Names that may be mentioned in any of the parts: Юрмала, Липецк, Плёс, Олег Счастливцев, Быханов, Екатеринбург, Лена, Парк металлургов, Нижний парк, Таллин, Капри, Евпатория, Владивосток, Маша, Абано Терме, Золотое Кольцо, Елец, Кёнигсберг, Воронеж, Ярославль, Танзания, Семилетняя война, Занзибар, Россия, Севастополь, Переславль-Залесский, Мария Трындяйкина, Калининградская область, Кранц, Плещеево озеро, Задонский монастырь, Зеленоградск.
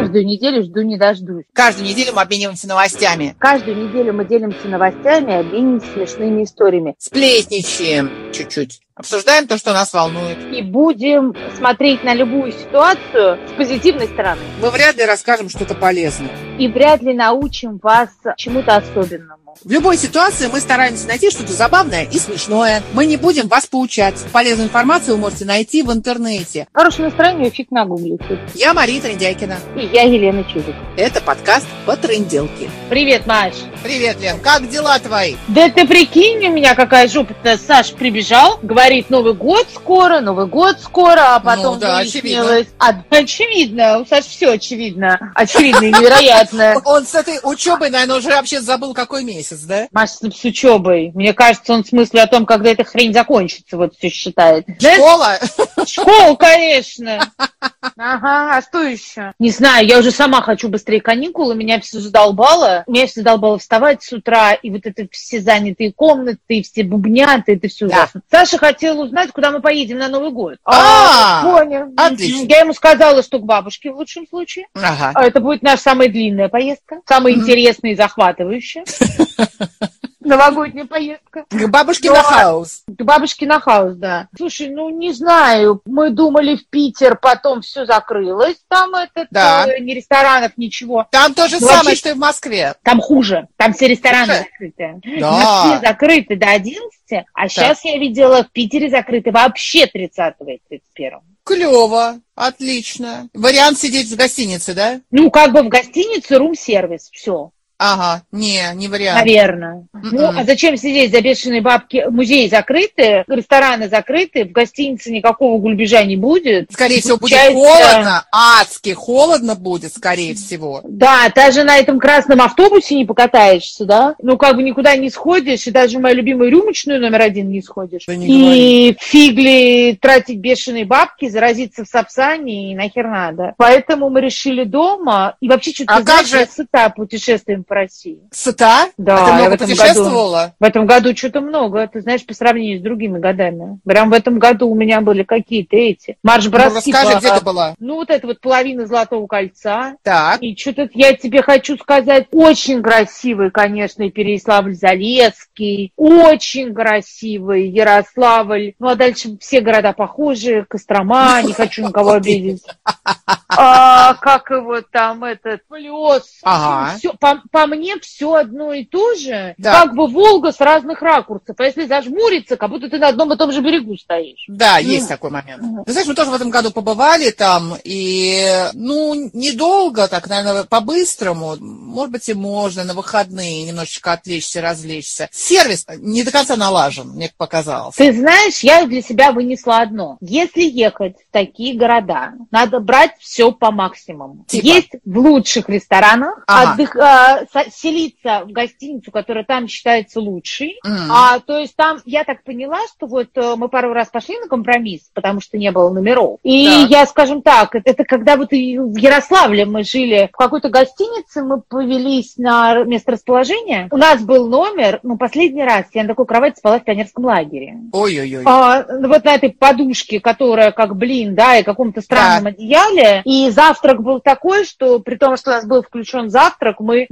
Каждую неделю жду, не дождусь. Каждую неделю мы обмениваемся новостями. Каждую неделю мы делимся новостями, обмениваемся смешными историями. Сплетничаем чуть-чуть. Обсуждаем то, что нас волнует. И будем смотреть на любую ситуацию с позитивной стороны. Мы вряд ли расскажем что-то полезное. И вряд ли научим вас чему-то особенному. В любой ситуации мы стараемся найти что-то забавное и смешное. Мы не будем вас поучать. Полезную информацию вы можете найти в интернете. Хорошее настроение фиг нагуглите. Я Мария Трындяйкина. И я Елена Чижик. Это подкаст «Потрынделки». Привет, Маш. Привет, Лен. Как дела твои? Да ты прикинь, у меня какая жопа-то. Саш прибежал, говорит, Новый год скоро, а потом выяснилось... Очевидно. У Саши все очевидно. Очевидно и невероятно. Он с этой учебой, наверное, уже вообще забыл, какой месяц, да? Маша, с учебой. Мне кажется, он в смысле о том, когда эта хрень закончится, вот все считает. Школа? Школа, конечно. Ага, а что еще? Не знаю, я уже сама хочу быстрее каникулы, меня все задолбало. Меня все задолбало вставать с утра, и вот это все занятые комнаты, и все бубнят, и это все ужасно. Саша хотел узнать, куда мы поедем на Новый год. Понял. Отлично. Я ему сказала, что к бабушке в лучшем случае. Ага. Это будет наша самая длинная поездка, самая интересная и захватывающая. Новогодняя поездка. К бабушке на хаус. К бабушке на хаус, да. Слушай, не знаю. Мы думали в Питер, потом все закрылось. Там ни ресторанов, ничего. Там то же самое, что и в Москве. Там хуже. Там все рестораны закрыты. Да. В Москве закрыты до 11, а сейчас я видела, в Питере закрыты вообще 30-го и 31-го. Клево, отлично. Вариант сидеть в гостинице, да? Как бы в гостинице, рум-сервис, все. Ага, не вариант. Наверное. А зачем сидеть за бешеные бабки? Музеи закрыты, рестораны закрыты, в гостинице никакого гульбежа не будет. Скорее всего, будет холодно, адски холодно будет, скорее всего. Да, даже на этом красном автобусе не покатаешься, да? Никуда не сходишь, и даже в мою любимую рюмочную номер 1 не сходишь. Да не и фигли тратить бешеные бабки, заразиться в Сапсане и нахер надо. Поэтому мы решили дома, и вообще что-то я сыта путешествием по России. Сыта? Да. А ты много путешествовала? В этом году что-то много, ты знаешь, по сравнению с другими годами. Прям в этом году у меня были какие-то марш-броски. Расскажи, где ты была? Вот половина Золотого Кольца. Так. И что-то я тебе хочу сказать, очень красивый, конечно, Переславль-Залесский, очень красивый Ярославль. А дальше все города похожи, Кострома, не хочу никого обидеть. Как его там, Плёс. Ага. Все, по мне все одно и то же, как бы Волга с разных ракурсов. А если зажмуриться, как будто ты на одном и том же берегу стоишь. Да, есть такой момент. Ты знаешь, мы тоже в этом году побывали там, и, недолго, так, наверное, по-быстрому, может быть, и можно на выходные немножечко отвлечься, развлечься. Сервис не до конца налажен, мне показалось. Ты знаешь, я для себя вынесла одно. Если ехать в такие города, надо брать все по максимуму. Есть в лучших ресторанах, селиться в гостиницу, которая там считается лучшей. То есть там, я так поняла, что мы пару раз пошли на компромисс, потому что не было номеров. И я, скажем так, это когда в Ярославле мы жили в какой-то гостинице, мы повелись на месторасположение. У нас был номер, последний раз я на такой кровати спала в пионерском лагере. Ой-ой-ой. На этой подушке, которая как блин, да, и каком-то странном одеяле. И завтрак был такой, что при том, что у нас был включен завтрак, мы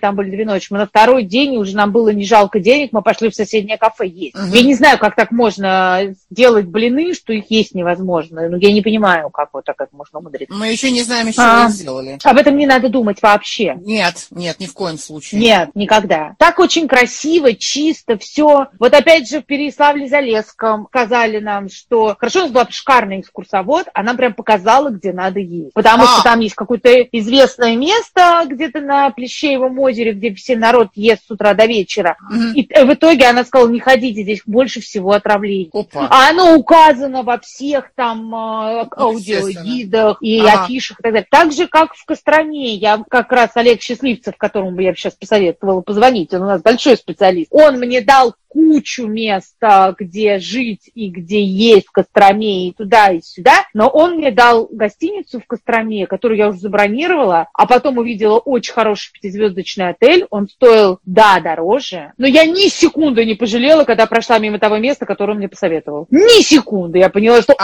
там были 2 ночи, мы на второй день, уже нам было не жалко денег, мы пошли в соседнее кафе есть. Я не знаю, как так можно делать блины, что их есть невозможно. Я не понимаю, как так это можно умудриться. Мы еще не знаем, что мы сделали. Об этом не надо думать вообще. Нет, ни в коем случае. Нет, никогда. Так очень красиво, чисто, все. Опять же в Переславле-Залесском сказали нам, что... Хорошо, у нас была шикарная экскурсовод, она прям показала, где надо есть. Потому что там есть какое-то известное место, где-то на Плещеевом озере, где все народ ест с утра до вечера. И в итоге она сказала, не ходите, здесь больше всего отравлений. Опа. А оно указано во всех там аудиогидах и афишах и так далее. Так же, как в Костроме. Я как раз Олег Счастливцев, которому бы я сейчас посоветовала позвонить, он у нас большой специалист, он мне дал кучу мест, где жить и где есть в Костроме, и туда, и сюда. Но он мне дал гостиницу в Костроме, которую я уже забронировала, а потом увидела очень хороший 5-звездочный отель. Он стоил, дороже. Но я ни секунды не пожалела, когда прошла мимо того места, которое он мне посоветовал. Ни секунды. Я поняла, что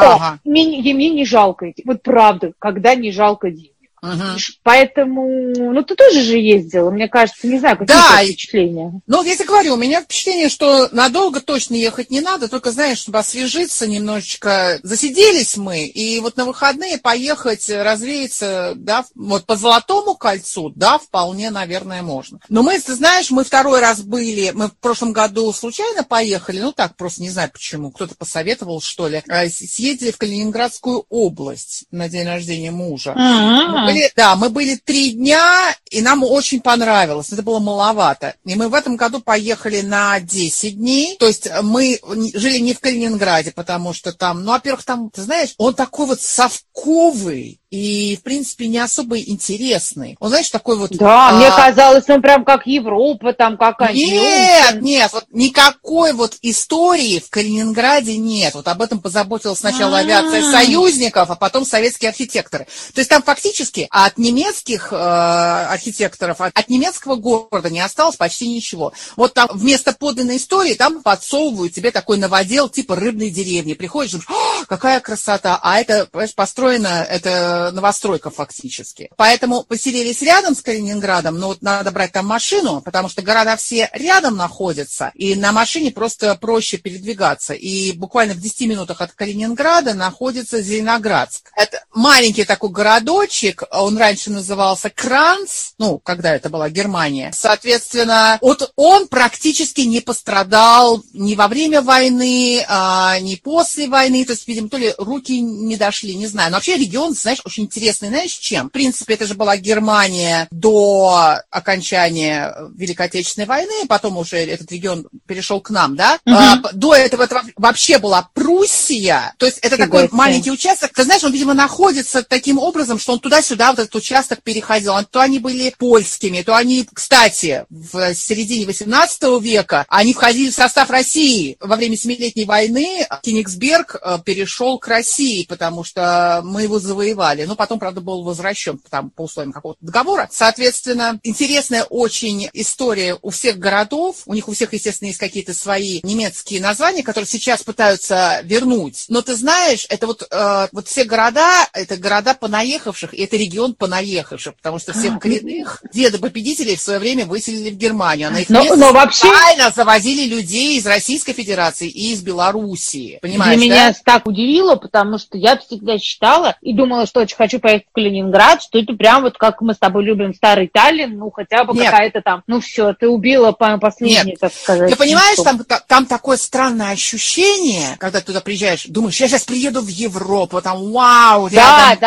мне не жалко идти. Правда, когда не жалко идти. Угу. Поэтому, ну, ты тоже же ездила, мне кажется, не знаю, какие да, впечатления. Ну, я тебе говорю, у меня впечатление, что надолго точно ехать не надо, только, знаешь, чтобы освежиться немножечко. Засиделись мы, и вот на выходные поехать, развеяться, да, вот по Золотому кольцу, да, вполне, наверное, можно. Но мы, ты знаешь, мы второй раз были, мы в прошлом году случайно поехали, ну, так, просто не знаю почему, кто-то посоветовал, что ли, съездили в Калининградскую область на день рождения мужа. Мы были 3 дня, и нам очень понравилось. Это было маловато. И мы в этом году поехали на 10 дней. То есть мы жили не в Калининграде, потому что там... Ну, во-первых, там, ты знаешь, он такой вот совковый и, в принципе, не особо интересный. Он, знаешь, такой вот... Да, мне казалось, он прям как Европа, там какая-нибудь... Нет, вот никакой вот истории в Калининграде нет. Вот об этом позаботилась сначала авиация союзников, а потом советские архитекторы. То есть там фактически от немецких архитекторов, от немецкого города не осталось почти ничего. Вот там вместо подлинной истории там подсовывают тебе такой новодел типа рыбной деревни. Приходишь, думаешь, какая красота! А это, понимаешь, построено... это новостройка фактически. Поэтому поселились рядом с Калининградом, но вот надо брать там машину, потому что города все рядом находятся, и на машине просто проще передвигаться. И буквально в 10 минутах от Калининграда находится Зеленоградск. Это маленький такой городочек, он раньше назывался Кранц, ну, когда это была Германия. Соответственно, вот он практически не пострадал ни во время войны, ни после войны. То есть, видимо, то ли руки не дошли, не знаю. Но вообще регион, знаешь, очень интересный, знаешь, чем? В принципе, это же была Германия до окончания Великой Отечественной войны, потом уже этот регион перешел к нам, да? Угу. До этого это вообще была Пруссия, то есть это такой маленький участок. Ты знаешь, он, видимо, находится таким образом, что он туда-сюда вот этот участок переходил. То они были польскими, то они, кстати, в середине 18 века, они входили в состав России. Во время Семилетней войны Кёнигсберг перешел к России, потому что мы его завоевали, но потом, правда, был возвращен там, по условиям какого-то договора. Соответственно, интересная очень история у всех городов. У них у всех, естественно, есть какие-то свои немецкие названия, которые сейчас пытаются вернуть. Но ты знаешь, это вот все города, это города понаехавших, и это регион понаехавших, потому что всех коренных деда-победителей в свое время выселили в Германию. А на их место специально завозили людей из Российской Федерации и из Белоруссии. Понимаешь, для меня так удивило, потому что я всегда считала и думала, что очень хочу поехать в Калининград, что это прям вот как мы с тобой любим старый Таллин, ну хотя бы какая-то там, ну все, ты убила последний, так сказать. Ты понимаешь, там такое странное ощущение, когда ты туда приезжаешь, думаешь, я сейчас приеду в Европу, там вау, рядом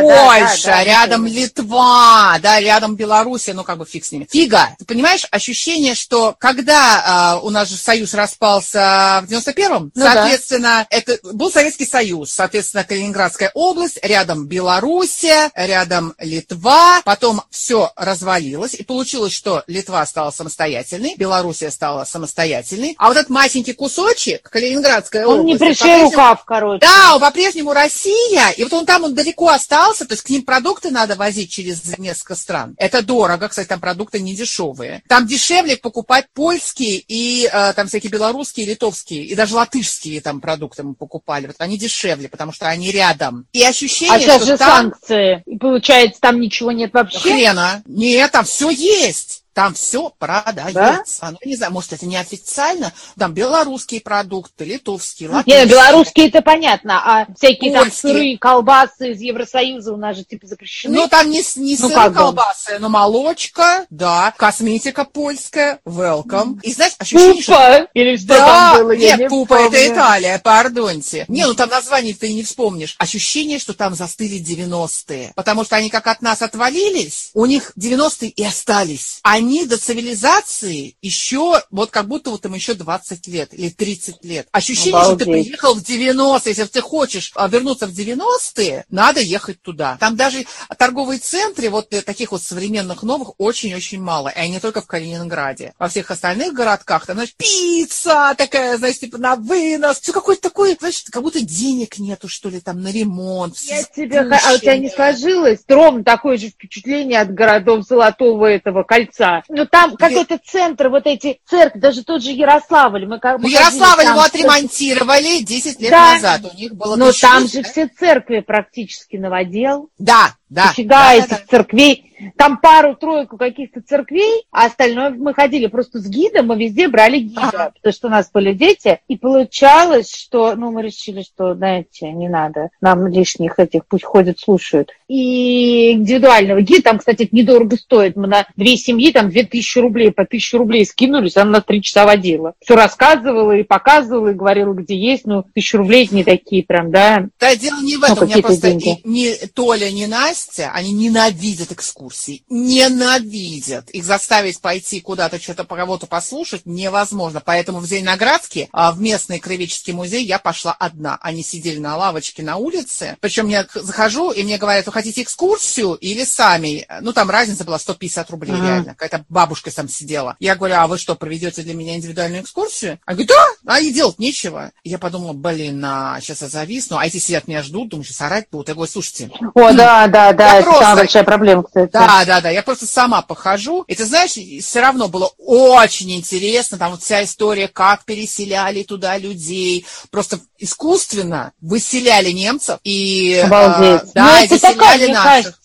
Польша, рядом Литва, да, рядом Белоруссия, ну как бы фиг с ними. Фига, ты понимаешь, ощущение, что когда у нас же Союз распался в 91-м, соответственно, это был Советский Союз, соответственно, Калининградская область, рядом Белоруссия, рядом Литва, потом все развалилось, и получилось, что Литва стала самостоятельной, Белоруссия стала самостоятельной, а вот этот маленький кусочек Калининградская область... Он не пришей рукав, короче. Да, он по-прежнему Россия, и вот он там он далеко остался, то есть к ним продукты надо возить через несколько стран. Это дорого, кстати, там продукты не дешевые. Там дешевле покупать польские и там всякие белорусские, литовские, и даже латышские там продукты мы покупали. Вот они дешевле, потому что они рядом. И ощущение, сейчас же там... санкции. И получается, там ничего нет вообще? Хрена. Нет, там все есть. Там все продается. Да? Ну, не знаю, может, это не официально. Там белорусские продукты, литовские, латышские. Нет, белорусские это понятно, а всякие там сыры, колбасы из Евросоюза у нас же типа запрещены. Ну, там не сыры, колбасы, но молочка, да, косметика польская, welcome. И знаешь, ощущение, что... Или что там было? Нет, пупа, это Италия, пардоньте. Не, ну там название ты не вспомнишь. Ощущение, что там застыли 90-е. Потому что они как от нас отвалились, у них 90-е и остались. Они до цивилизации еще, вот как будто вот им еще 20 лет или 30 лет. Ощущение, что ты приехал в 90-е. Если ты хочешь вернуться в 90-е, надо ехать туда. Там даже торговые центры вот таких вот современных новых очень-очень мало. И они только в Калининграде. Во всех остальных городках там, знаешь, пицца такая, знаешь, типа на вынос. Все какое-то такое, знаешь, как будто денег нету, что ли, там на ремонт. Я тебе... А у тебя не сложилось ровно такое же впечатление от городов Золотого этого кольца? Ну, там какой-то центр, вот эти церкви, даже тот же Ярославль. Ярославль его отремонтировали 10 лет назад. У них было... Но там же все церкви практически новодел. Да. Да, всегда этих церквей, там пару-тройку каких-то церквей, а остальное мы ходили просто с гидом, мы везде брали гида, потому что у нас были дети, и получалось, что, ну, мы решили, что, знаете, не надо, нам лишних этих, пусть ходят, слушают. И индивидуального гида, там, кстати, это недорого стоит, мы на две семьи, там, 2000 рублей, по 1000 рублей скинулись, она нас 3 часа водила. Все рассказывала и показывала, и говорила, где есть, ну, 1000 рублей не такие прям, да. Да, дело не в этом, ну, у меня просто ни Толя, ни Настя, они ненавидят экскурсии. Ненавидят. Их заставить пойти куда-то что-то по работу послушать невозможно. Поэтому в Зеленоградске, в местный краеведческий музей, я пошла одна. Они сидели на лавочке на улице. Причем я захожу, и мне говорят, вы хотите экскурсию или сами? Ну, там разница была 150 рублей, реально. Какая-то бабушка там сидела. Я говорю, а вы что, проведете для меня индивидуальную экскурсию? Она говорит, да, а ей делать нечего. И я подумала, блин, сейчас я зависну. А эти сидят, меня ждут, думаю, сейчас орать будут. Я говорю, слушайте. О, да, это самая большая проблема, кстати. Да, я просто сама похожу. И ты знаешь, все равно было очень интересно. Там вот вся история, как переселяли туда людей. Просто искусственно выселяли немцев. И, обалдеть. Да, и выселяли наших.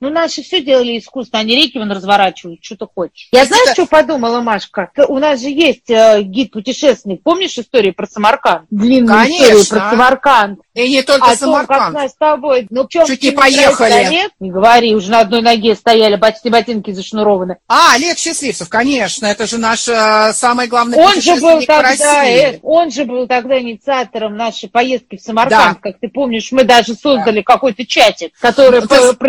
Ну, наши все делали искусственно, они реки вон разворачивают, что ты хочешь. Я знаешь, что подумала, Машка? У нас же есть гид-путешественник. Помнишь историю про Самарканд? Длинную историю про Самарканд. И не только Самарканд. Нас с тобой, ну, чуть не поехали. Человек, не говори, уже на одной ноге стояли, ботинки зашнурованы. А, Олег Счастливцев, конечно, это же наш самый главный путешественник в России. Он же был тогда инициатором нашей поездки в Самарканд. Да. Как ты помнишь, мы даже создали какой-то чатик, который...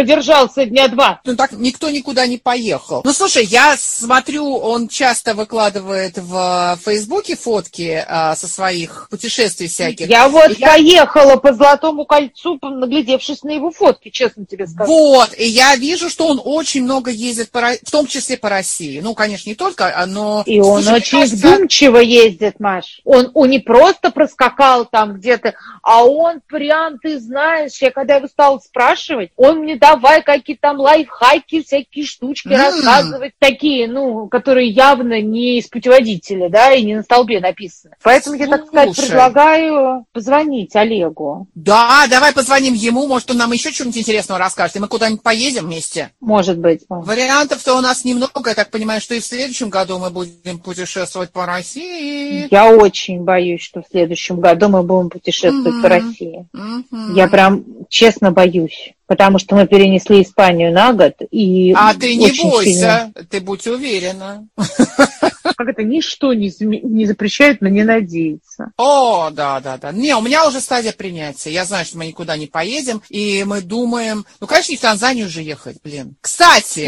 Продержался дня 2. Ну так никто никуда не поехал. Ну слушай, я смотрю, он часто выкладывает в Фейсбуке фотки со своих путешествий всяких. Я вот поехала по Золотому кольцу, наглядевшись на его фотки, честно тебе скажу. Вот, и я вижу, что он очень много ездит, в том числе по России. Ну, конечно, не только, но... И слушай, он очень вдумчиво ездит, Маш. Он не просто проскакал там где-то, а он прям, ты знаешь, я когда его стала спрашивать, он мне давай какие-то там лайфхаки, всякие штучки рассказывать, такие, ну, которые явно не из путеводителя, да, и не на столбе написаны. Поэтому я, так сказать, предлагаю позвонить Олегу. Да, давай позвоним ему, может, он нам еще чего-нибудь интересного расскажет, и мы куда-нибудь поедем вместе. Может быть. Вариантов-то у нас немного, я так понимаю, что и в следующем году мы будем путешествовать по России. Я очень боюсь, что в следующем году мы будем путешествовать по России. Я прям честно боюсь. Потому что мы перенесли Испанию на год. И а ты не бойся, ты будь уверена. Как это, ничто не запрещает мне надеяться. О, да. Не, у меня уже стадия принятия. Я знаю, что мы никуда не поедем. И мы думаем... Ну, конечно, не в Танзанию уже ехать, блин. Кстати,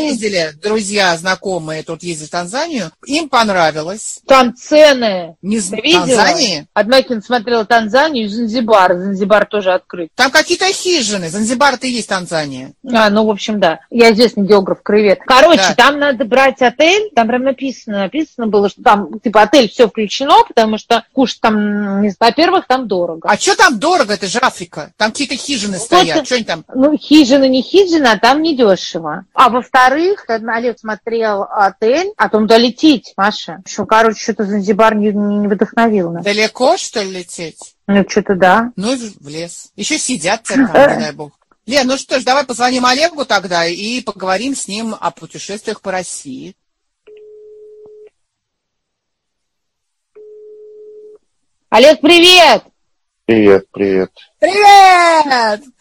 ездили друзья, знакомые тут ездили в Танзанию. Им понравилось. Там цены. Не видела? Танзании? Одна смотрела Танзанию и Занзибар. Занзибар тоже открыт. Там какие-то хижины. Занзибар ты есть Танзания. А, ну, в общем, да. Я известный географ, краевед. Короче, там надо брать отель. Там прям написано было, что там, типа, отель все включено, потому что кушать там, во-первых, там дорого. А что там дорого? Это же Африка. Там какие-то хижины стоят. Что они там? Ну, хижина не хижина, а там недешево. А во-вторых, Олег смотрел отель, а там долететь, Маша. Что, короче, что-то Занзибар не вдохновил нас. Далеко, что ли, лететь? Ну, что-то да. Ну, в лес. Еще сидят там, не дай бог. Лен, ну что ж, давай позвоним Олегу тогда и поговорим с ним о путешествиях по России. Олег, привет! Привет!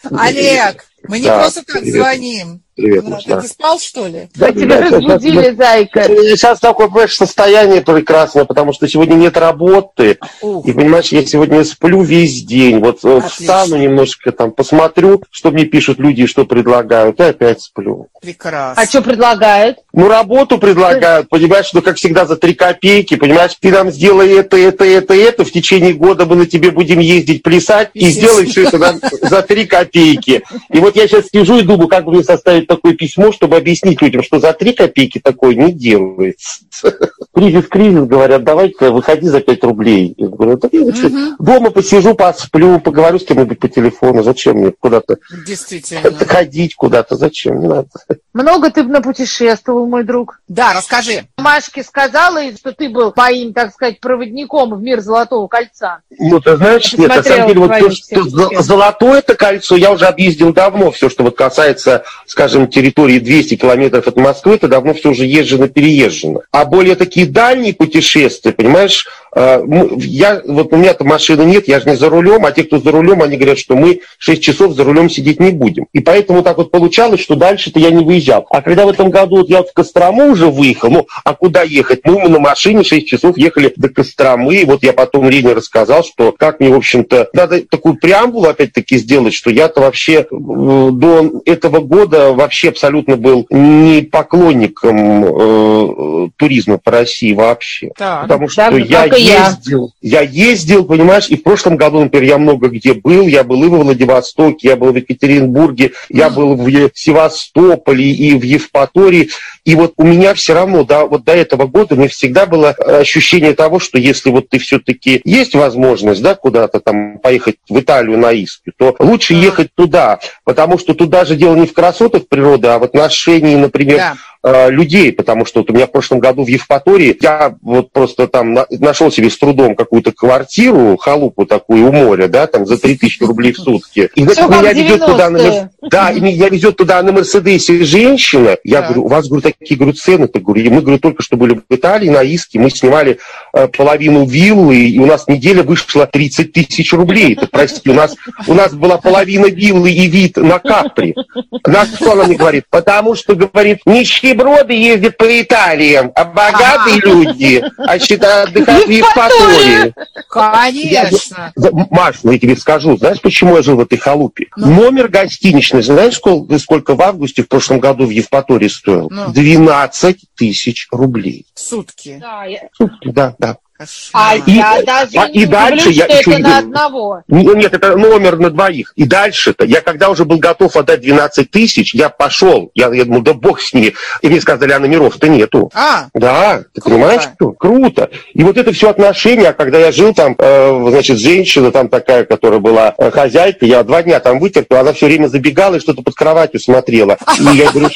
Олег, мы не просто так звоним. Привет, Маша. Ты спал, что ли? Да, тебя разбудили, зайка. Сейчас такое, понимаешь, состояние прекрасное, потому что сегодня нет работы. И, понимаешь, я сегодня сплю весь день. Вот встану немножко там, посмотрю, что мне пишут люди, что предлагают, и опять сплю. Прекрасно. А что предлагают? Ну, работу предлагают, понимаешь, ну, как всегда, за 3 копейки, понимаешь, ты нам сделай это, в течение года мы на тебе будем ездить плясать, и сделай все это за 3 копейки. И вот я сейчас сижу и думаю, как бы мне составить написать такое письмо, чтобы объяснить людям, что за 3 копейки такое не делается. Кризис, говорят, давай-ка выходи за 5 рублей. Я говорю, да, я лучше дома посижу, посплю, поговорю с кем-нибудь по телефону. Зачем мне куда-то ходить куда-то? Зачем? Не надо. Много ты напутешествовал, мой друг. Да, расскажи. Машке сказала, что ты был моим, так сказать, проводником в мир Золотого Кольца. Ну, ты знаешь, нет, на самом деле, вот то, что Золотое это кольцо, я уже объездил давно. Все, что вот касается, скажем, территории 200 километров от Москвы, это давно все уже езжено-переезжено. А более такие дальние путешествия, понимаешь, вот у меня-то машины нет, я же не за рулем, а те, кто за рулем, они говорят, что мы 6 часов за рулем сидеть не будем. И поэтому так вот получалось, что дальше-то я не выезжал. А когда в этом году вот я вот в Кострому уже выехал, ну, а куда ехать? Мы на машине 6 часов ехали до Костромы, и вот я потом Лене рассказал, что как мне, в общем-то, надо такую преамбулу опять-таки сделать, что я-то вообще до этого года вообще абсолютно был не поклонником туризма по России вообще. Так. Потому что так, я ездил, понимаешь, и в прошлом году, например, я много где был. Я был и во Владивостоке, я был в Екатеринбурге, я был в Севастополе и в Евпатории. И вот у меня все равно, да, вот до этого года мне всегда было ощущение того, что если вот ты все-таки есть возможность, да, куда-то там поехать в Италию на Иску, то лучше ехать туда, потому что туда же дело не в красотах природы, а в отношении, например, людей, потому что вот у меня в прошлом году в Евпатории я вот просто там нашел себе с трудом какую-то квартиру, халупу такую у моря, да, там за 3000 рублей в сутки. И значит, меня везет туда на Мерседесе женщина. Я говорю, у вас, говорю, такие, говорю, цены-то, говорю. И мы, говорю, только что были в Италии на Иске, мы снимали половину виллы, и у нас неделя вышла 30 000 рублей. Это, простите, у нас была половина виллы и вид на Капри. Что она мне говорит? Потому что, говорит, нищие броды ездят по Италии, а богатые люди отдыхают в Евпатории. Конечно. Маш, ну я тебе скажу, знаешь, почему я жил в этой халупе? Номер гостиничный, знаешь, сколько в августе в прошлом году в Евпатории стоил? 12 000 рублей. В сутки? Да. И дальше я еще на одного. Нет, это номер на двоих. И дальше-то я, когда уже был готов отдать 12 000, я пошел. Я думал, да бог с ними. И мне сказали, а номеров-то нету. Да, ты понимаешь, что? Круто. И вот это все отношение, когда я жил там, значит, женщина там такая, которая была хозяйка, я 2 дня там вытерпел, она все время забегала и что-то под кроватью смотрела. И я говорю,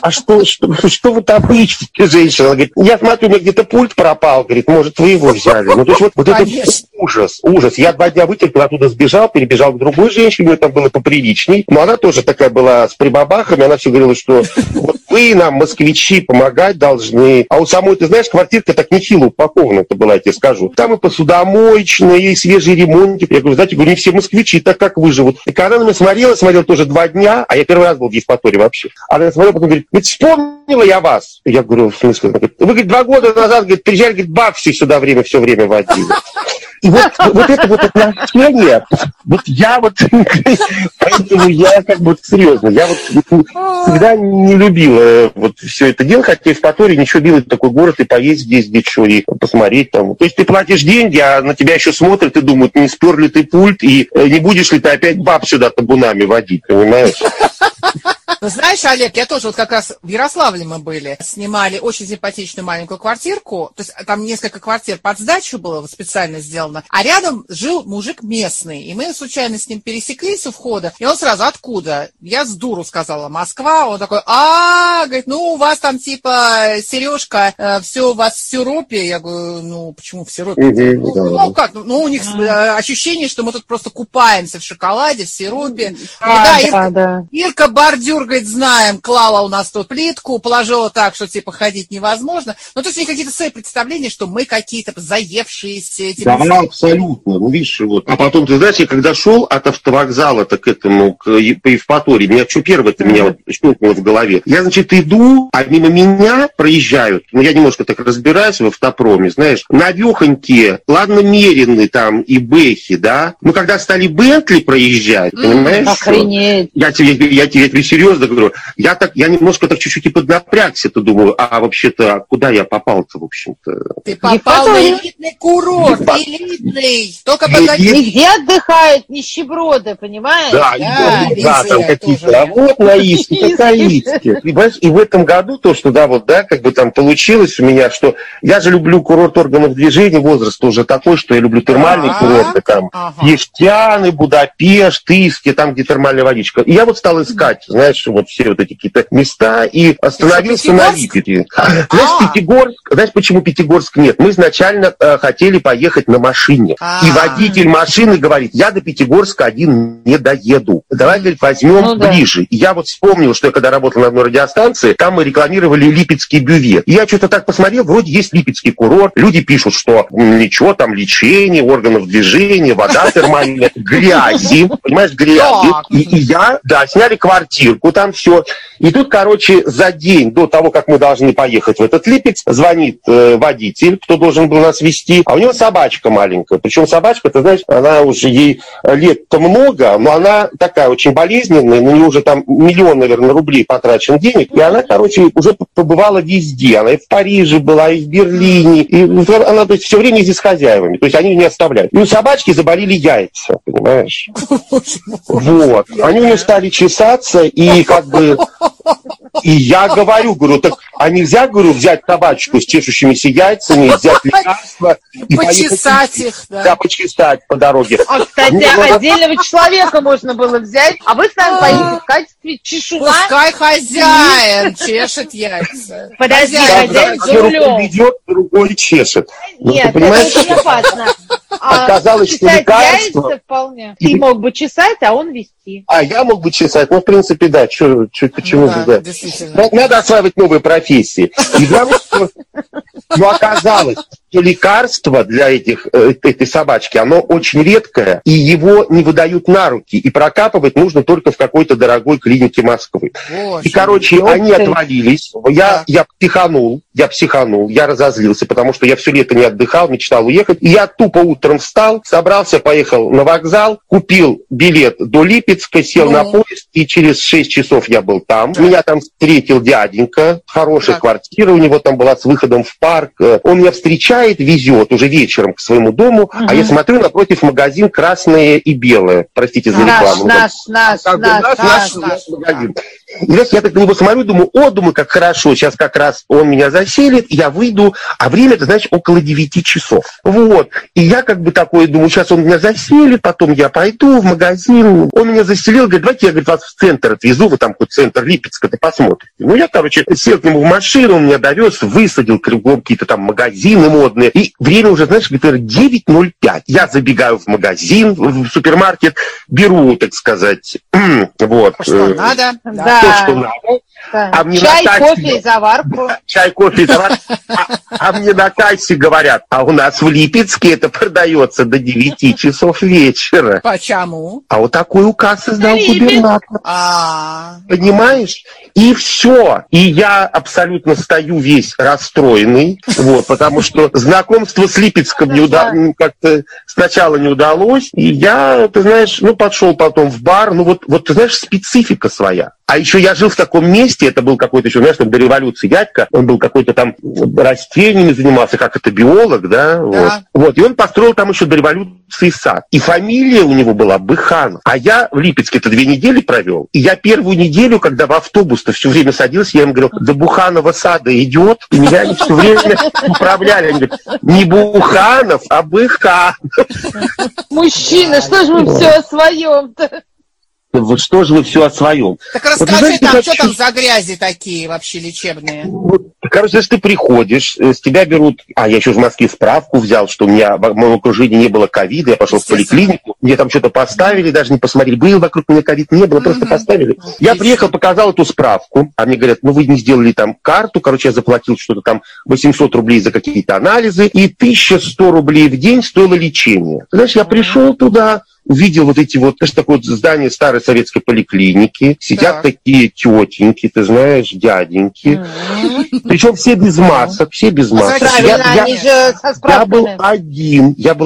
а что вы там ищете, женщина? Она говорит, я смотрю, у меня где-то пульт пропал, говорит, может, вы его взяли. Ну, то есть вот это ужас. Я 2 дня вытерпел, оттуда сбежал, перебежал к другой женщине, у нее там было поприличней, но она тоже такая была с прибабахами, она все говорила, что вот вы нам, москвичи, помогать должны. А у самой, ты знаешь, квартирка так нехило упакована-то была, я тебе скажу. Там и посудомоечная, и свежий ремонт. Я говорю, знаете, не все москвичи так как выживут. И когда она на меня смотрела тоже 2 дня, а я первый раз был в Евпатории вообще, она смотрела, потом говорит, вспомнила я вас. Я говорю, в смысле? Она говорит, вы, говорит, 2 года назад, говорит, приезжали, говорит, бабки сюда все время водили. И вот это вот отношение, вот я вот, поэтому я как бы серьезно, я вот всегда не любила вот все это дело, хотя в Евпатории ничего делать, такой город, и поесть здесь, где что, и посмотреть там. То есть ты платишь деньги, а на тебя еще смотрят и думают, не спер ли ты пульт, и не будешь ли ты опять баб сюда табунами водить, понимаешь? Ну, знаешь, Олег, я тоже вот как раз в Ярославле мы были, снимали очень симпатичную маленькую квартирку, то есть там несколько квартир под сдачу было вот специально сделано, а рядом жил мужик местный, и мы случайно с ним пересеклись у входа, и он сразу, откуда? Я с дуру сказала, Москва, он такой, говорит, ну, у вас там типа, Сережка, все у вас в сиропе, я говорю, ну, почему в сиропе? Ну, как, ну, у них ощущение, что мы тут просто купаемся в шоколаде, в сиропе. Ирка Бордюр, говорит, знаем, клала у нас тут плитку, положила так, что, типа, ходить невозможно. Ну, то есть у них какие-то свои представления, что мы какие-то заевшиеся. Типа... Да, абсолютно. Ну, видишь, вот. А потом, ты знаешь, я когда шел от автовокзала-то к этому, по Евпатории, меня что первое-то меня вот щелкнуло в голове. Я, значит, иду, а мимо меня проезжают, ну, я немножко так разбираюсь в автопроме, знаешь, навехонькие, ладно, меренные там и бэхи, да. Ну, когда стали Бентли проезжать, понимаешь, охренеть. Я тебе серьезно правда говорю. Я немножко так чуть-чуть и поднапрягся-то, думаю, а вообще-то куда я попал-то, в общем-то? Ты попал на элитный курорт, элитный. Только погоди. Нигде отдыхают нищеброды, понимаешь? Да, там какие-то. А вот наиски, какаиски. И в этом году то, что, да, вот, да, как бы там получилось у меня, что я же люблю курорт органов движения, возраст уже такой, что я люблю термальные курорты, там, Ефтяны, Будапешт, Иски, там, где термальная водичка. И я вот стал искать, знаешь, вот все вот эти какие-то места, и остановился на Липецке. Знаешь, почему Пятигорск нет? Мы изначально хотели поехать на машине. И водитель машины говорит, я до Пятигорска один не доеду. Давай, говорит, возьмем ближе. И я вот вспомнил, что я когда работал на одной радиостанции, там мы рекламировали липецкий бювет. И я что-то так посмотрел, вроде есть липецкий курорт. Люди пишут, что ничего, там лечение, органов движения, вода термальная, грязи, понимаешь, грязи. И я, да, сняли квартирку, там все. И тут, короче, за день до того, как мы должны поехать в этот Липецк, звонит водитель, кто должен был нас везти, а у него собачка маленькая. Причем собачка, ты знаешь, она уже, ей лет-то много, но она такая очень болезненная, на нее уже там 1 миллион, наверное, рублей потрачен денег, и она, короче, уже побывала везде. Она и в Париже была, и в Берлине, и она, то есть, все время здесь с хозяевами, то есть они ее не оставляют. И у собачки заболели яйца, понимаешь? Вот. Они у нее стали чесаться, и как бы... И я говорю, так, а нельзя, говорю, взять собачку с чешущимися яйцами, взять лекарства и почесать их, да? Да, почесать по дороге. А, кстати, отдельного человека можно было взять, а вы сами поедете в качестве чешуя. Пускай хозяин чешет яйца. Подожди, хозяин за рулем. Один идет, другой чешет. Нет, это не опасно. Оказалось, что лекарство... Ты мог бы чесать, а он вести. А я мог бы чесать, ну, в принципе, да, почему же, да. Надо осваивать новые профессии. И главное, что оказалось, что лекарство для этой собачки, оно очень редкое, и его не выдают на руки, и прокапывать нужно только в какой-то дорогой клинике Москвы. Боже, и, короче, они отвалились, я психанул, я разозлился, потому что я все лето не отдыхал, мечтал уехать, и я тупо утром встал, собрался, поехал на вокзал, купил билет до Липецка, сел на поезд, и через 6 часов я был там. Меня там встретил дяденька, хорошая квартира у него там была с выходом в парк. Он меня встречает, везет уже вечером к своему дому, а я смотрю, напротив магазин «Красное и белое». Простите за рекламу. Наш магазин. И я так на него смотрю, думаю, как хорошо, сейчас как раз он меня заселит, я выйду, а время-то, знаешь, около 9 часов. Вот. И я как бы такой думаю, сейчас он меня заселит, потом я пойду в магазин. Он меня заселил, говорит, давайте я, говорит, вас в центр отвезу, вы там какой-то центр Липецка-то посмотрите. Ну, я, короче, сел к нему в машину, он меня довез, высадил кругом какие-то там магазины модные. И время уже, знаешь, где-то 9:05. Я забегаю в магазин, в супермаркет, беру, так сказать, вот. Что надо, да. То, что надо. Да. А мне чай, кофе и заварку. Чай, кофе и заварку. А мне на кассе говорят, а у нас в Липецке это продается до 9 часов вечера. Почему? А вот такой указ издал губернатор. Понимаешь? И все. И я абсолютно стою весь расстроенный, вот, потому что знакомство с Липецком как-то сначала не удалось. И я, ты знаешь, подшел потом в бар. Ну вот ты знаешь, специфика своя. А еще я жил в таком месте, это был какой-то еще, знаешь, там до революции дядька, он был какой-то там растениями занимался, как это, биолог, да. Вот. И он построил там еще до революции сад. И фамилия у него была Быханов. А я в Липецке-то 2 недели провел. И я первую неделю, когда в автобус-то все время садился, я им говорил, до Буханова сада идет. И меня они все время управляли. Они говорят, не Буханов, а Быханов. Мужчина, что же мы все о своем-то? Вот что же вы все о своем. Так расскажи, вот, знаешь, там, что там за грязи такие вообще лечебные? Вот, короче, если ты приходишь, с тебя берут... А, я еще в Москве справку взял, что у меня в моем окружении не было ковида, я пошел в поликлинику, мне там что-то поставили, даже не посмотрели, был вокруг меня ковид, не было, просто поставили. Я приехал, показал эту справку, а мне говорят, вы не сделали там карту, короче, я заплатил что-то там 800 рублей за какие-то анализы, и 1100 рублей в день стоило лечение. Знаешь, я пришел туда... увидел вот эти вот, знаешь, такое вот здание старой советской поликлиники. Сидят такие тетеньки, ты знаешь, дяденьки. Причем все без масок, все без масок. Я был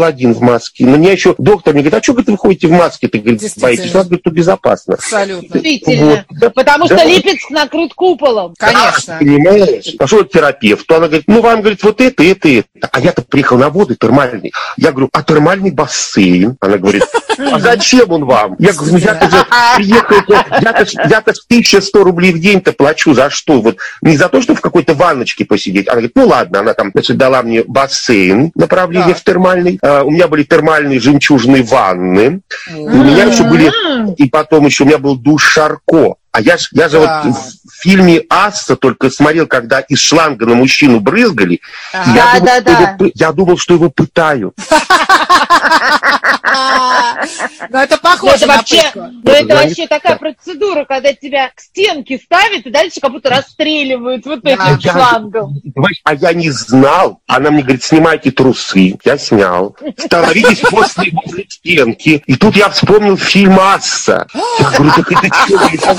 один в маске. Но мне еще доктор мне говорит, а что вы ходите в маске? Ты, говорит, боитесь? Что, говорит, тут безопасно. Абсолютно. Вот. Потому что Липецк накрыт куполом. Конечно. Понимаешь? Пошел к терапевту. Она говорит, ну вам, говорит, вот это. А я-то приехал на воды термальные. Я говорю, а термальный бассейн? Она говорит, а зачем он вам? Я говорю, ну я-то же приехал, я-то 1100 рублей в день-то плачу за что? Вот не за то, что в какой-то ванночке посидеть. Она говорит, ну ладно, она там, значит, дала мне бассейн, направление в термальный. У меня были термальные жемчужные ванны. У меня еще были, и потом еще у меня был душ Шарко. А я же вот в фильме «Асса» только смотрел, когда из шланга на мужчину брызгали. Я думал, что его пытают. Ну, это похоже на пытку. Ну, это вообще такая процедура, когда тебя к стенке ставят и дальше как будто расстреливают вот этим шлангом. А я не знал. Она мне говорит, снимайте трусы. Я снял. Становитесь после стенки. И тут я вспомнил фильм «Асса». Я говорю, так это чё?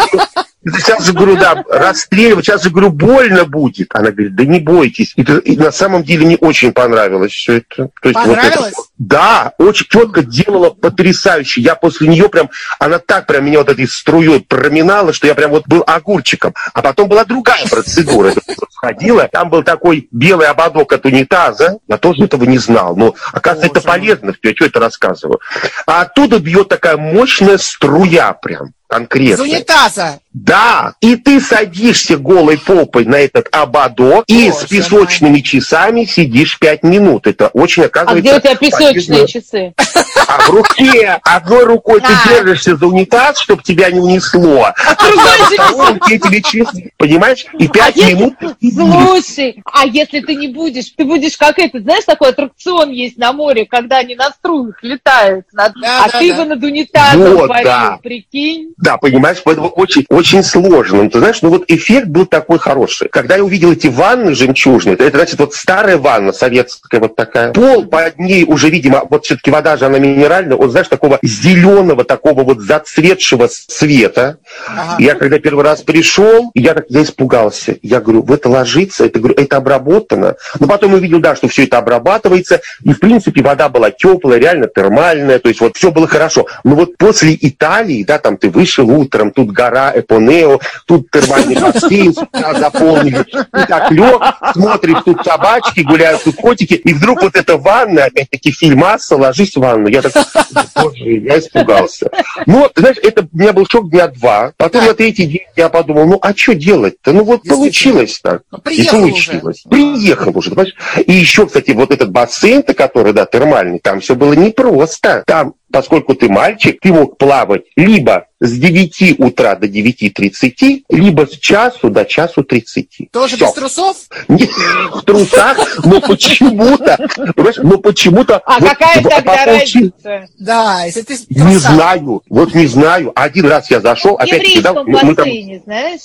Сейчас же, говорю, да, расстреливать, сейчас же, говорю, больно будет. Она говорит, да не бойтесь. И на самом деле мне очень понравилось все это. То есть понравилось? Вот это, да, очень четко делала, потрясающе. Я после нее прям, она так прям меня вот этой струей проминала, что я прям вот был огурчиком. А потом была другая процедура. Сходила, там был такой белый ободок от унитаза. Я тоже этого не знал. Но, оказывается, это полезно. Я что это рассказываю? А оттуда бьет такая мощная струя прям. Конкретно. Из унитаза. Да, и ты садишься голой попой на этот ободок и с песочными часами сидишь 5 минут. Это очень оказывается... А где у тебя песочные часы? А в руке. Одной рукой ты держишься за унитаз, чтобы тебя не унесло. А другой руке тебе часы. Понимаешь? И 5 минут... Слушай, а если ты не будешь? Ты будешь как этот, знаешь, такой аттракцион есть на море, когда они на струях летают. А ты бы над унитазом парил, прикинь. Да, понимаешь? Поэтому очень сложно. Ну, ты знаешь, ну вот эффект был такой хороший. Когда я увидел эти ванны жемчужные, это значит вот старая ванна советская вот такая. Пол под ней уже, видимо, вот все-таки вода же она минеральная, он, знаешь, такого зеленого, такого вот зацветшего цвета. Ага. Я когда первый раз пришел, я испугался. Я говорю, в это ложится, это обработано. Но потом увидел, да, что все это обрабатывается. И, в принципе, вода была теплая, реально термальная. То есть вот все было хорошо. Но вот после Италии, да, там ты вышел утром, тут гора Эпонео, тут термальный бассейн, заполнили. И так лег, смотришь, тут собачки гуляют, тут котики. И вдруг вот эта ванна, опять-таки фильм «Асса», ложись в ванну. Я так, боже, я испугался. Но, знаешь, это у меня был шок дня 2. Потом на 3-й день я подумал, ну а что делать-то? Ну вот получилось так. Приехал уже. И еще, кстати, вот этот бассейн-то, который, да, термальный, там все было непросто. Там, поскольку ты мальчик, ты мог плавать либо с 9 утра до 9:30, либо с часу до 1:30. Тоже без трусов? Нет, в трусах, но почему-то... А какая тогда разница? Да, если ты... Не знаю, вот не знаю. Один раз я зашел... В еврейском бассейне, знаешь?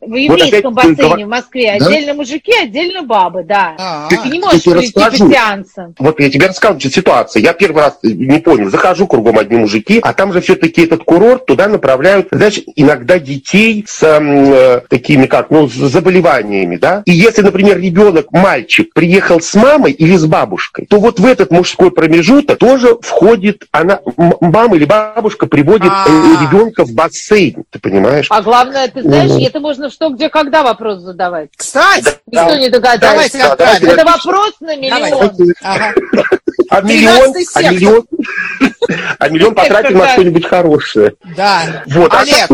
В еврейском бассейне в Москве отдельно мужики, отдельно бабы, да. Ты не можешь прийти по сеансам. Вот я тебе рассказываю ситуацию. Я первый раз не понял, захожу, кругом одни мужики, а там же все-таки этот курорт, туда направляют, знаешь, иногда детей с такими, как, ну, с заболеваниями, да. И если, например, ребенок, мальчик, приехал с мамой или с бабушкой, то вот в этот мужской промежуток тоже входит она, мама или бабушка приводит ребенка в бассейн, ты понимаешь? А главное, ты знаешь, это можно что, где, когда вопрос задавать. Кстати! Никто не догадается. Это вопрос на миллион. А миллион потратим на что-нибудь хорошее. Да. Вот, Олег,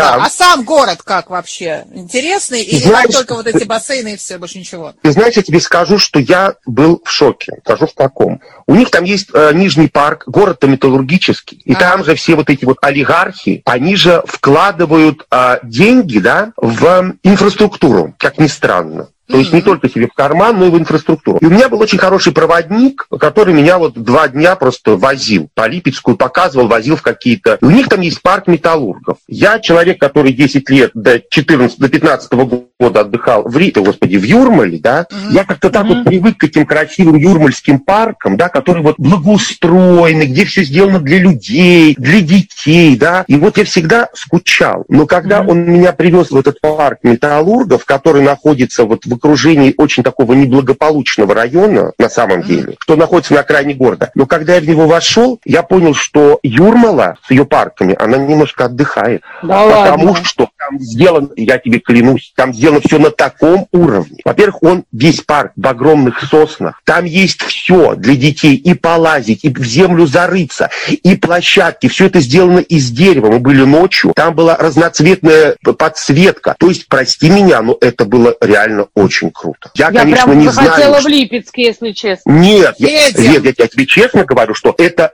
а сам город как вообще? Интересный? Или только вот эти бассейны и все, больше ничего? Ты знаешь, я тебе скажу, что я был в шоке. Скажу в таком. У них там есть Нижний парк, город-то металлургический. И там же все вот эти вот олигархи, они же вкладывают деньги, да, в инфраструктуру, как ни странно. То есть не только себе в карман, но и в инфраструктуру. И у меня был очень хороший проводник, который меня вот 2 дня просто возил по Липецку, показывал, возил в какие-то... У них там есть парк металлургов. Я человек, который 10 лет до 15 года отдыхал в Юрмале, да. Я как-то так вот привык к этим красивым юрмальским паркам, да, которые вот благоустроены, где все сделано для людей, для детей, да. И вот я всегда скучал. Но когда он меня привез в этот парк металлургов, который находится вот в окружении очень такого неблагополучного района, на самом деле, что находится на окраине города. Но когда я в него вошел, я понял, что Юрмала с ее парками, она немножко отдыхает. Да потому ладно. Что там сделано, я тебе клянусь, там сделано все на таком уровне. Во-первых, он весь парк в огромных соснах. Там есть все для детей. И полазить, и в землю зарыться, и площадки. Все это сделано из дерева. Мы были ночью. Там была разноцветная подсветка. То есть, прости меня, но это было реально очень круто. Я конечно, прям не знаю... Я хотела в Липецке, если честно. Нет, я тебе честно говорю, что это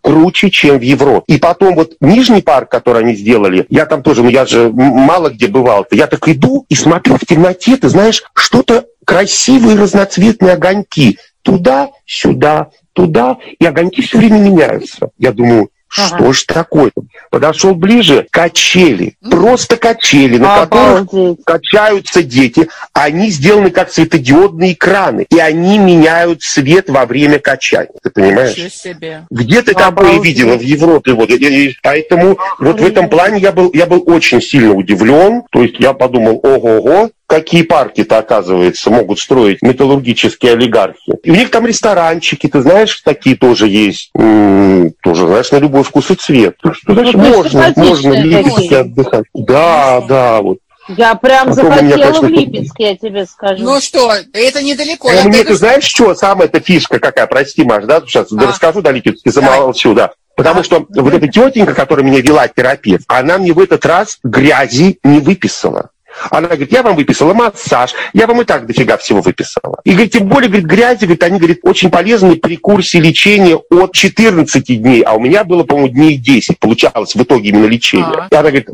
круче, чем в Европе. И потом вот Нижний парк, который они сделали, я там тоже, ну я же мало где бывал. Я так иду и смотрю в темноте, ты знаешь, что-то красивые разноцветные огоньки. Туда, сюда, туда. И огоньки все время меняются. Я думаю... Что ж такое-то? Подошел ближе, качели, просто качели, на которых качаются дети. Они сделаны как светодиодные экраны, и они меняют цвет во время качания. Ты понимаешь? Где ты такое видела в Европе? Вот. И поэтому вот в этом плане я был очень сильно удивлен. То есть я подумал, ого-го. Какие парки-то, оказывается, могут строить металлургические олигархи. И у них там ресторанчики, ты знаешь, такие тоже есть. Тоже, знаешь, на любой вкус и цвет. Что значит, можно в Липецке отдыхать. Да, да, вот. Я прям захотела в Липецке, я тебе скажу. Ну что, это недалеко. Мне, ты знаешь, что самая-то фишка какая? Прости, Маш, да? Сейчас расскажу до Липецка и замолчу, да. Потому что вот эта тетенька, которая меня вела, терапевт, она мне в этот раз грязи не выписала. Она говорит, я вам выписала массаж, я вам и так дофига всего выписала. И, говорит, тем более, говорит, грязи, говорит, они, говорит, очень полезны при курсе лечения от 14 дней, а у меня было, по-моему, дней 10, получалось в итоге именно лечение. И она говорит,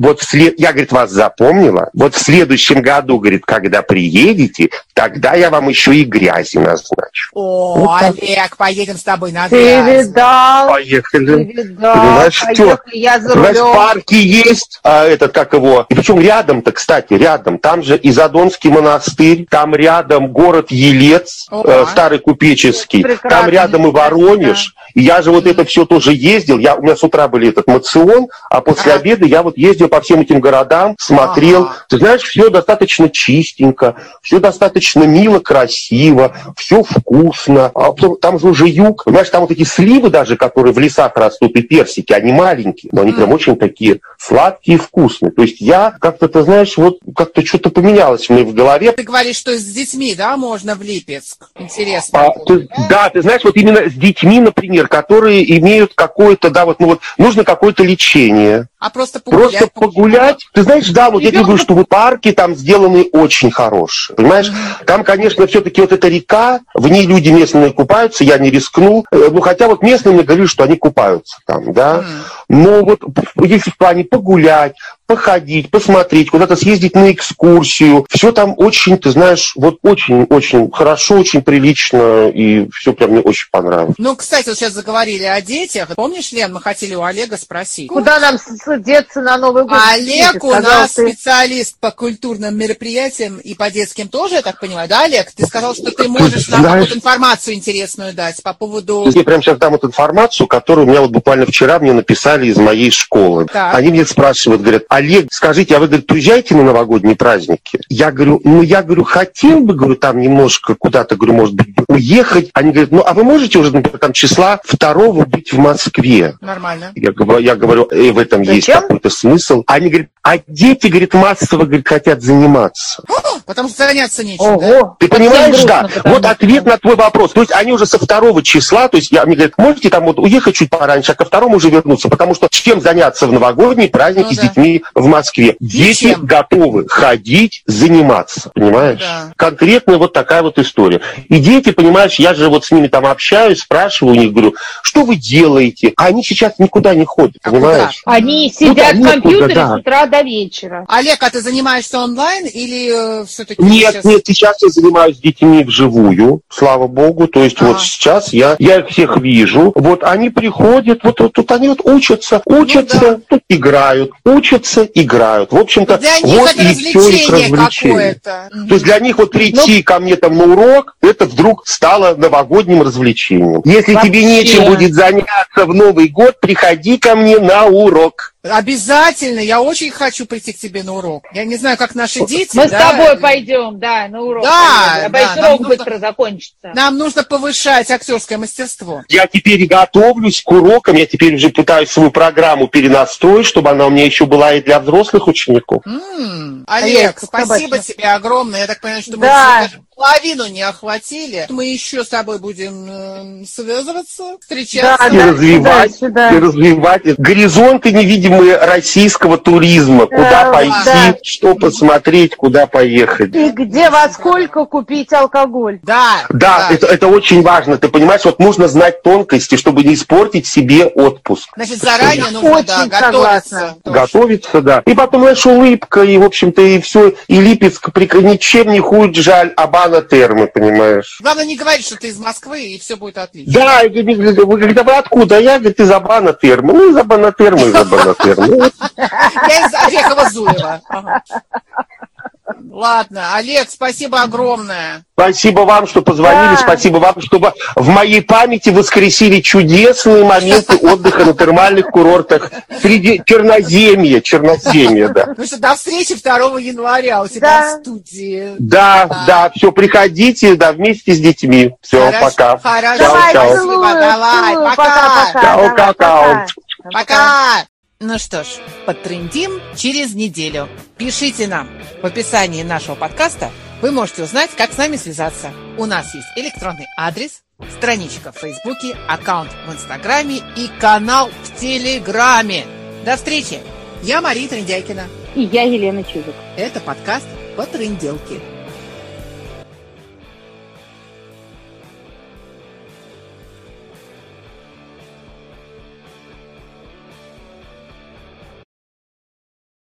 я, говорит, вас запомнила, вот в следующем году, говорит, когда приедете, тогда я вам еще и грязи назначу. О, вот Олег, поедем с тобой на грязь. Ты видал, понимаешь, поехали, я за рулем. У нас парки есть, и причем рядом-то, кстати, там же и Задонский монастырь, там рядом город Елец, старый купеческий, там рядом и Воронеж. И я же вот это все тоже ездил. У меня с утра был этот моцион, а после обеда я вот ездил по всем этим городам, смотрел. Ты знаешь, все достаточно чистенько, все достаточно мило, красиво, все вкусно. А потом, там же уже юг. Понимаешь, там вот эти сливы даже, которые в лесах растут, и персики, они маленькие, но они прям очень такие сладкие и вкусные. То есть я как-то, ты знаешь, вот как-то что-то поменялось у меня в голове. Ты говоришь, что с детьми, да, можно в Липецк? Интересно. Да, ты знаешь, вот именно с детьми, например, которые имеют какое-то, да, вот нужно какое-то лечение. А просто погулять. Ты знаешь, да, вот я тебе говорю, что парки там сделаны очень хорошие. Понимаешь, там, конечно, все-таки вот эта река, в ней люди местные купаются, я не рискнул. Ну, хотя вот местные мне говорили, что они купаются там, да. Но вот если в плане погулять, походить, посмотреть, куда-то съездить на экскурсию. Все там очень, ты знаешь, вот очень-очень хорошо, очень прилично, и все прям мне очень понравилось. Ну, кстати, вот сейчас заговорили о детях. Помнишь, Лен, мы хотели у Олега спросить. Куда нам деться на Новый год? Олег у нас специалист по культурным мероприятиям и по детским тоже, я так понимаю, да, Олег? Ты сказал, что ты можешь нам какую-то информацию интересную дать по поводу... Я прямо сейчас дам вот информацию, которую у меня вот буквально вчера мне написали из моей школы. Так. Они мне спрашивают, говорят, Олег, скажите, а вы, говорит, приезжаете на новогодние праздники? Я говорю, хотел бы, там немножко куда-то, может быть, уехать. Они говорят, а вы можете уже, например, там числа 2-го быть в Москве? Нормально. Я говорю, в этом зачем? Есть какой-то смысл. Они говорят, а дети, массово, хотят заниматься. Потому что заняться нечем. Ого. Да? Ты понимаешь, грустно, да? Вот ответ на твой вопрос. То есть они уже со 2 числа, то есть мне говорят, можете там вот уехать чуть пораньше, а ко 2-му уже вернуться, потому что чем заняться в новогодние праздники с детьми в Москве? Дети готовы ходить, заниматься, понимаешь? Да. Конкретно вот такая вот история. И дети, понимаешь, я же вот с ними там общаюсь, спрашиваю у них, говорю, что вы делаете? А они сейчас никуда не ходят, понимаешь? Они сидят в компьютере с утра до вечера. Олег, а ты занимаешься онлайн или... все-таки... Нет, сейчас... нет, сейчас я занимаюсь детьми вживую, слава богу, то есть вот сейчас я их всех вижу, вот они приходят, вот они вот учатся, тут играют, учатся, играют. В общем-то, вот это и все их развлечение. То есть для них вот прийти ко мне там на урок, это вдруг стало новогодним развлечением. Если тебе нечем будет заняться в Новый год, приходи ко мне на урок. Обязательно, я очень хочу прийти к тебе на урок. Я не знаю, как наши дети. Мы с тобой пойдем, на урок. Да, урок быстро закончится. Нам нужно повышать актерское мастерство. Я теперь готовлюсь к урокам, я теперь уже пытаюсь свою программу перенастроить, чтобы она у меня еще была и для взрослых учеников. Олег, спасибо тебе огромное. Я так понимаю, что мы даже половину не охватили. Мы еще с тобой будем связываться, встречаться. Да, и развивать горизонты невидимые российского туризма, куда пойти, что посмотреть, куда поехать. И где во сколько купить алкоголь. Да. Это очень важно, ты понимаешь, вот нужно знать тонкости, чтобы не испортить себе отпуск. Значит, заранее нужно готовиться. Готовиться, И потом, знаешь, улыбка, и, в общем-то, и все, и Липецк ничем не хуже, жаль, Абано Терме, понимаешь. Главное, не говорить, что ты из Москвы, и все будет отлично. Да, и говорит, а вы откуда? Я, говорит, из Абано Терме. Ну, из Абано Терме, из Абано. Я из Орехово-Зуева. Ладно, Олег, спасибо огромное. Спасибо вам, что позвонили, спасибо вам, чтобы в моей памяти воскресили чудесные моменты отдыха на термальных курортах среди Черноземья. Ну что, до встречи 2 января у тебя в студии. Да, все, приходите, вместе с детьми. Все, пока. Давай, пока. Чао-какао. Пока! Ну что ж, потрындим через неделю. Пишите нам. В описании нашего подкаста вы можете узнать, как с нами связаться. У нас есть электронный адрес, страничка в Фейсбуке, аккаунт в Инстаграме и канал в Телеграме. До встречи! Я Мария Трындяйкина. И я Елена Чижик. Это подкаст «Потрынделки».